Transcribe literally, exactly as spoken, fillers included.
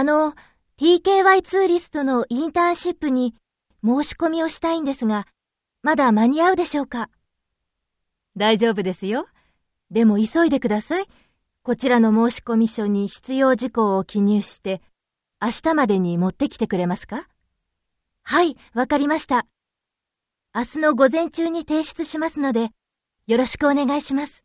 あの ティーケーワイ ツーリストのインターンシップに申し込みをしたいんですが、まだ間に合うでしょうか？大丈夫ですよ。でも急いでください。こちらの申込書に必要事項を記入して、明日までに持ってきてくれますか？はい、わかりました。明日の午前中に提出しますので、よろしくお願いします。